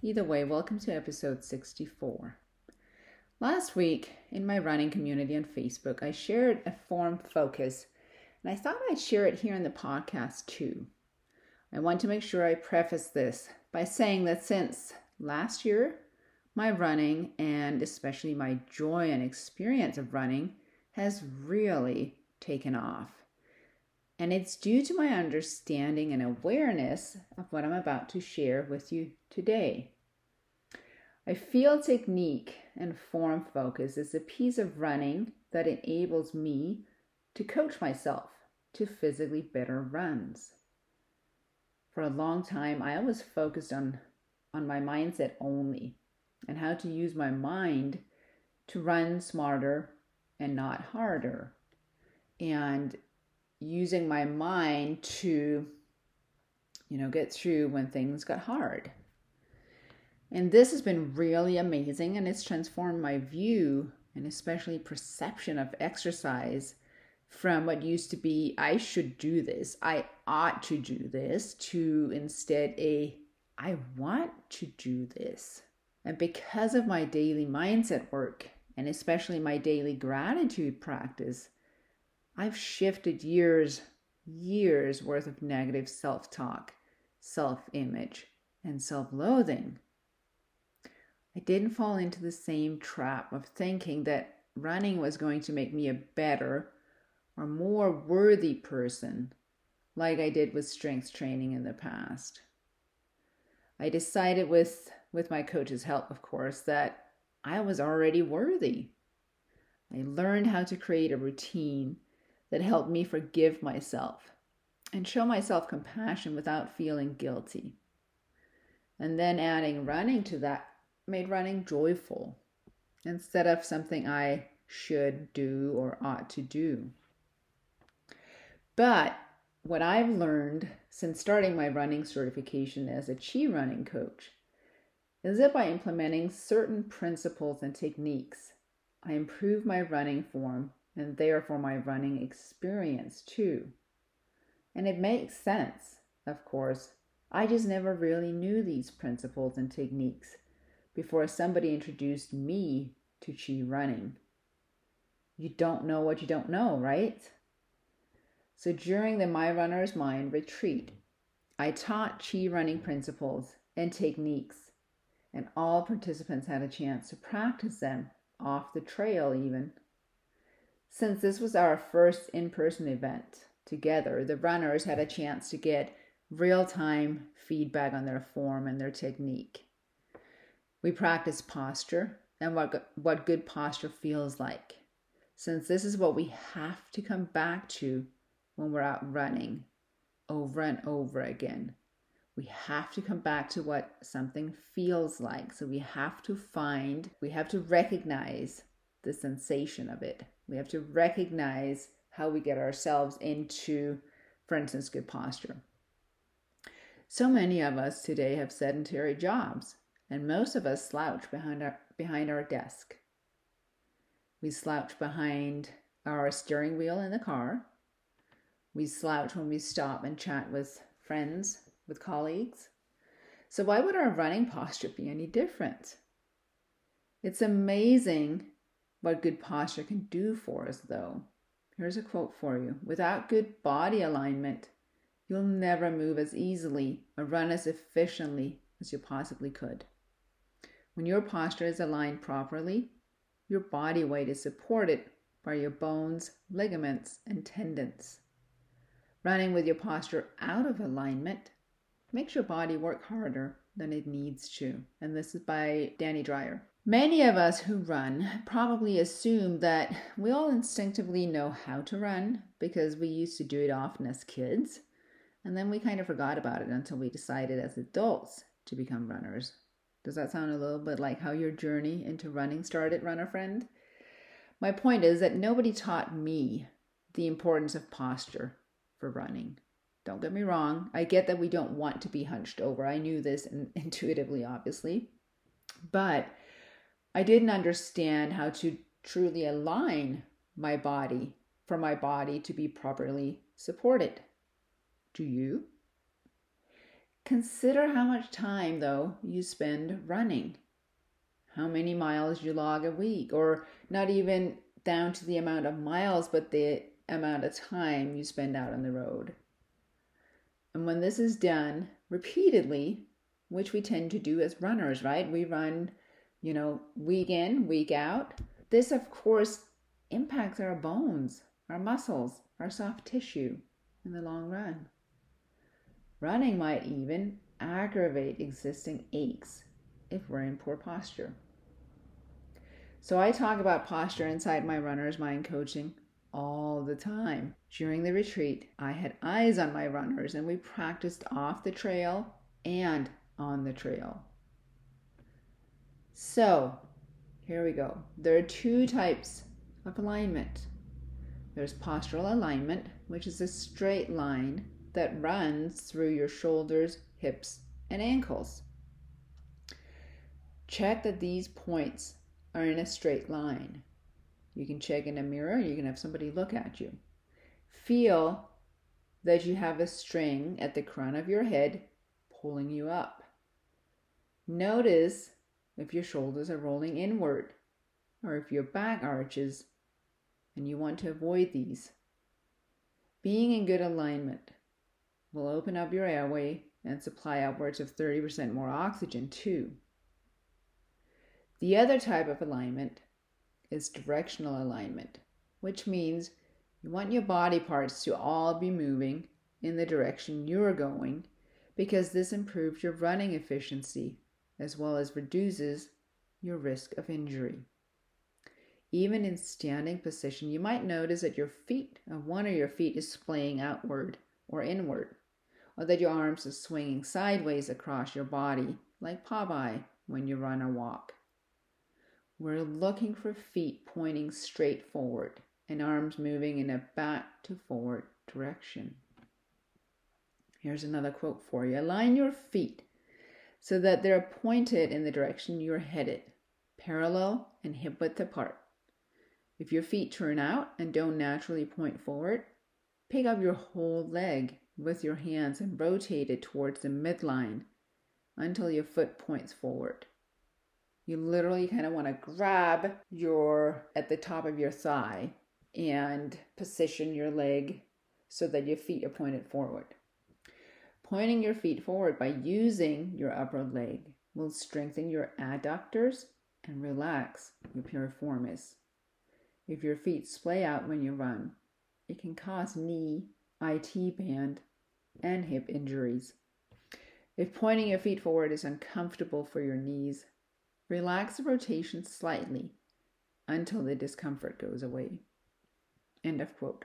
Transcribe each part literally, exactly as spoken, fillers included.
Either way, welcome to episode sixty-four. Last week in my running community on Facebook, I shared a form focus, and I thought I'd share it here in the podcast too. I want to make sure I preface this by saying that since last year, my running and especially my joy and experience of running has really taken off. And it's due to my understanding and awareness of what I'm about to share with you today. I feel technique and form focus is a piece of running that enables me to coach myself to physically better runs. For a long time, I was focused on, on my mindset only and how to use my mind to run smarter and not harder. And using my mind to, you know, get through when things got hard. And this has been really amazing, and it's transformed my view and especially perception of exercise from what used to be, I should do this, I ought to do this, to instead a, I want to do this. And because of my daily mindset work, and especially my daily gratitude practice, I've shifted years, years worth of negative self-talk, self-image, and self-loathing. I didn't fall into the same trap of thinking that running was going to make me a better or more worthy person, like I did with strength training in the past. I decided with, with my coach's help, of course, that I was already worthy. I learned how to create a routine that helped me forgive myself and show myself compassion without feeling guilty. And then adding running to that made running joyful instead of something I should do or ought to do. But what I've learned since starting my running certification as a Chi Running coach is that by implementing certain principles and techniques, I improve my running form and therefore my running experience too. And it makes sense, of course. I just never really knew these principles and techniques before somebody introduced me to Chi Running. You don't know what you don't know, right? So during the My Runner's Mind retreat, I taught Chi Running principles and techniques, and all participants had a chance to practice them, off the trail even. Since this was our first in-person event together, the runners had a chance to get real-time feedback on their form and their technique. We practiced posture and what, what good posture feels like, since this is what we have to come back to when we're out running over and over again. We have to come back to what something feels like. So we have to find, we have to recognize the sensation of it. We have to recognize how we get ourselves into, for instance, good posture. So many of us today have sedentary jobs, and most of us slouch behind our, behind our desk. We slouch behind our steering wheel in the car. We slouch when we stop and chat with friends, with colleagues. So why would our running posture be any different? It's amazing what good posture can do for us, though. Here's a quote for you. Without good body alignment, you'll never move as easily or run as efficiently as you possibly could. When your posture is aligned properly, your body weight is supported by your bones, ligaments, and tendons. Running with your posture out of alignment makes your body work harder than it needs to. And this is by Danny Dreyer. Many of us who run probably assume that we all instinctively know how to run because we used to do it often as kids. And then we kind of forgot about it until we decided as adults to become runners. Does that sound a little bit like how your journey into running started, runner friend? My point is that nobody taught me the importance of posture for running. Don't get me wrong. I get that we don't want to be hunched over. I knew this intuitively, obviously, but I didn't understand how to truly align my body for my body to be properly supported. Do you? Consider how much time, though, you spend running, how many miles you log a week, or not even down to the amount of miles, but the amount of time you spend out on the road. And when this is done repeatedly, which we tend to do as runners, right? We run, you know, week in, week out. This, of course, impacts our bones, our muscles, our soft tissue in the long run. Running might even aggravate existing aches if we're in poor posture. So I talk about posture inside my Runner's Mind coaching all the time. During the retreat, I had eyes on my runners and we practiced off the trail and on the trail. So here we go. There are two types of alignment. There's postural alignment, which is a straight line that runs through your shoulders, hips, and ankles. Check that these points are in a straight line. You can check in a mirror, you can have somebody look at you. Feel that you have a string at the crown of your head pulling you up. Notice if your shoulders are rolling inward or if your back arches, and you want to avoid these. Being in good alignment will open up your airway and supply upwards of thirty percent more oxygen too. The other type of alignment is directional alignment, which means you want your body parts to all be moving in the direction you're going, because this improves your running efficiency as well as reduces your risk of injury. Even in standing position, you might notice that your feet, one of your feet is splaying outward or inward, or that your arms are swinging sideways across your body, like Popeye when you run or walk. We're looking for feet pointing straight forward and arms moving in a back to forward direction. Here's another quote for you. Align your feet so that they're pointed in the direction you're headed, parallel and hip width apart. If your feet turn out and don't naturally point forward, pick up your whole leg with your hands and rotate it towards the midline until your foot points forward. You literally kind of want to grab your at the top of your thigh and position your leg so that your feet are pointed forward. Pointing your feet forward by using your upper leg will strengthen your adductors and relax your piriformis. If your feet splay out when you run, it can cause knee, I T band, and hip injuries. If pointing your feet forward is uncomfortable for your knees, relax the rotation slightly until the discomfort goes away. End of quote.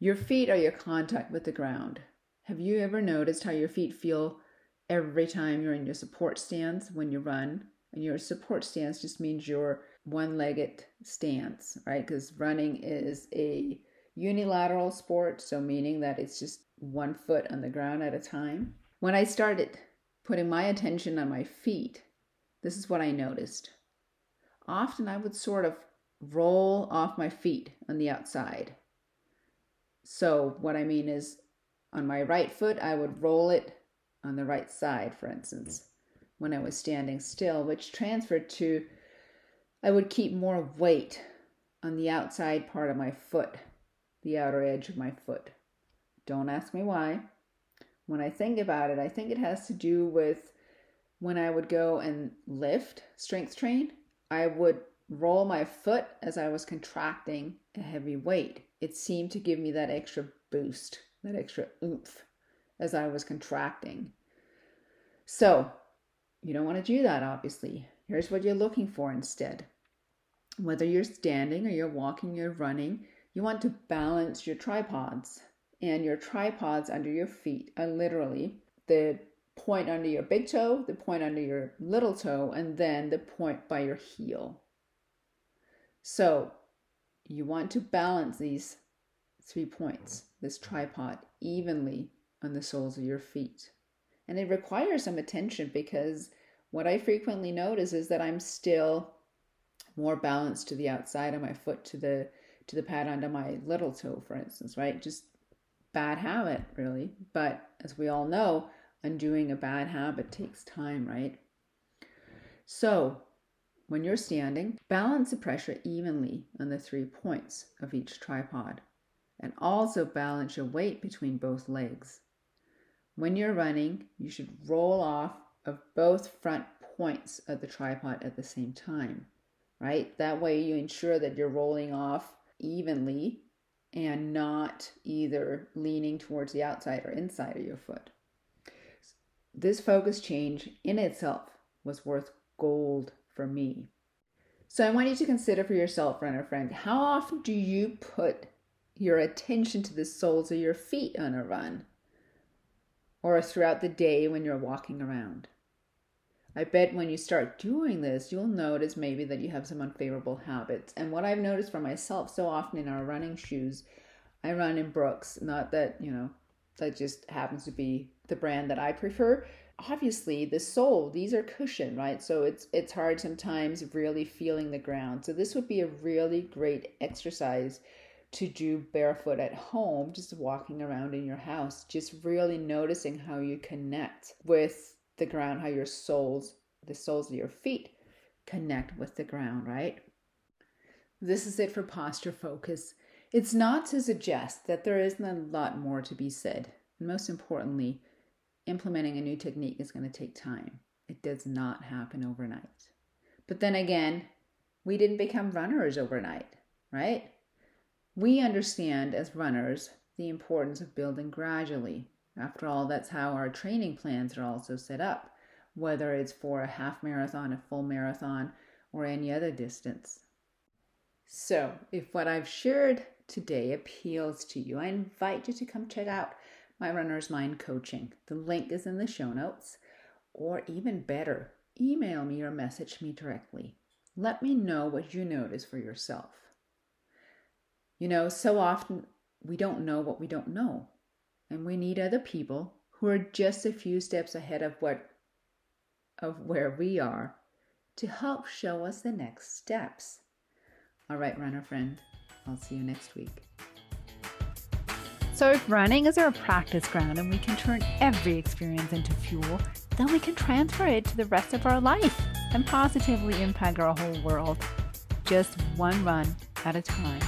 Your feet are your contact with the ground. Have you ever noticed how your feet feel every time you're in your support stance when you run? And your support stance just means you're one-legged stance, right? Because running is a unilateral sport, so meaning that it's just one foot on the ground at a time. When I started putting my attention on my feet, this is what I noticed. Often I would sort of roll off my feet on the outside. So what I mean is, on my right foot, I would roll it on the right side, for instance, when I was standing still, which transferred to I would keep more weight on the outside part of my foot, the outer edge of my foot. Don't ask me why. When I think about it, I think it has to do with when I would go and lift, strength train, I would roll my foot as I was contracting a heavy weight. It seemed to give me that extra boost, that extra oomph as I was contracting. So you don't want to do that, obviously. Here's what you're looking for instead. Whether you're standing or you're walking, you're running, you want to balance your tripods. And your tripods under your feet are literally the point under your big toe, the point under your little toe, and then the point by your heel. So you want to balance these three points, this tripod, evenly on the soles of your feet. And it requires some attention, because what I frequently notice is that I'm still more balanced to the outside of my foot, to the to the pad under my little toe, for instance, right? Just bad habit, really. But as we all know, undoing a bad habit takes time, right? So when you're standing, balance the pressure evenly on the three points of each tripod, and also balance your weight between both legs. When you're running, you should roll off of both front points of the tripod at the same time, right? That way you ensure that you're rolling off evenly and not either leaning towards the outside or inside of your foot. This focus change in itself was worth gold for me. So I want you to consider for yourself, runner friend, how often do you put your attention to the soles of your feet on a run, or throughout the day when you're walking around? I bet when you start doing this, you'll notice maybe that you have some unfavorable habits. And what I've noticed for myself so often in our running shoes, I run in Brooks, not that, you know, that just happens to be the brand that I prefer. Obviously, the sole, these are cushioned, right? So it's it's hard sometimes really feeling the ground. So this would be a really great exercise to do barefoot at home, just walking around in your house, just really noticing how you connect with the ground, how your soles, the soles of your feet connect with the ground, right? This is it for posture focus. It's not to suggest that there isn't a lot more to be said. And most importantly, implementing a new technique is going to take time. It does not happen overnight. But then again, we didn't become runners overnight, right? We understand as runners the importance of building gradually. After all, that's how our training plans are also set up, whether it's for a half marathon, a full marathon, or any other distance. So if what I've shared today appeals to you, I invite you to come check out my Runner's Mind Coaching. The link is in the show notes, or even better, email me or message me directly. Let me know what you notice for yourself. You know, so often we don't know what we don't know, and we need other people who are just a few steps ahead of what, of where we are, to help show us the next steps. All right, runner friend, I'll see you next week. So if running is our practice ground and we can turn every experience into fuel, then we can transfer it to the rest of our life and positively impact our whole world, just one run at a time.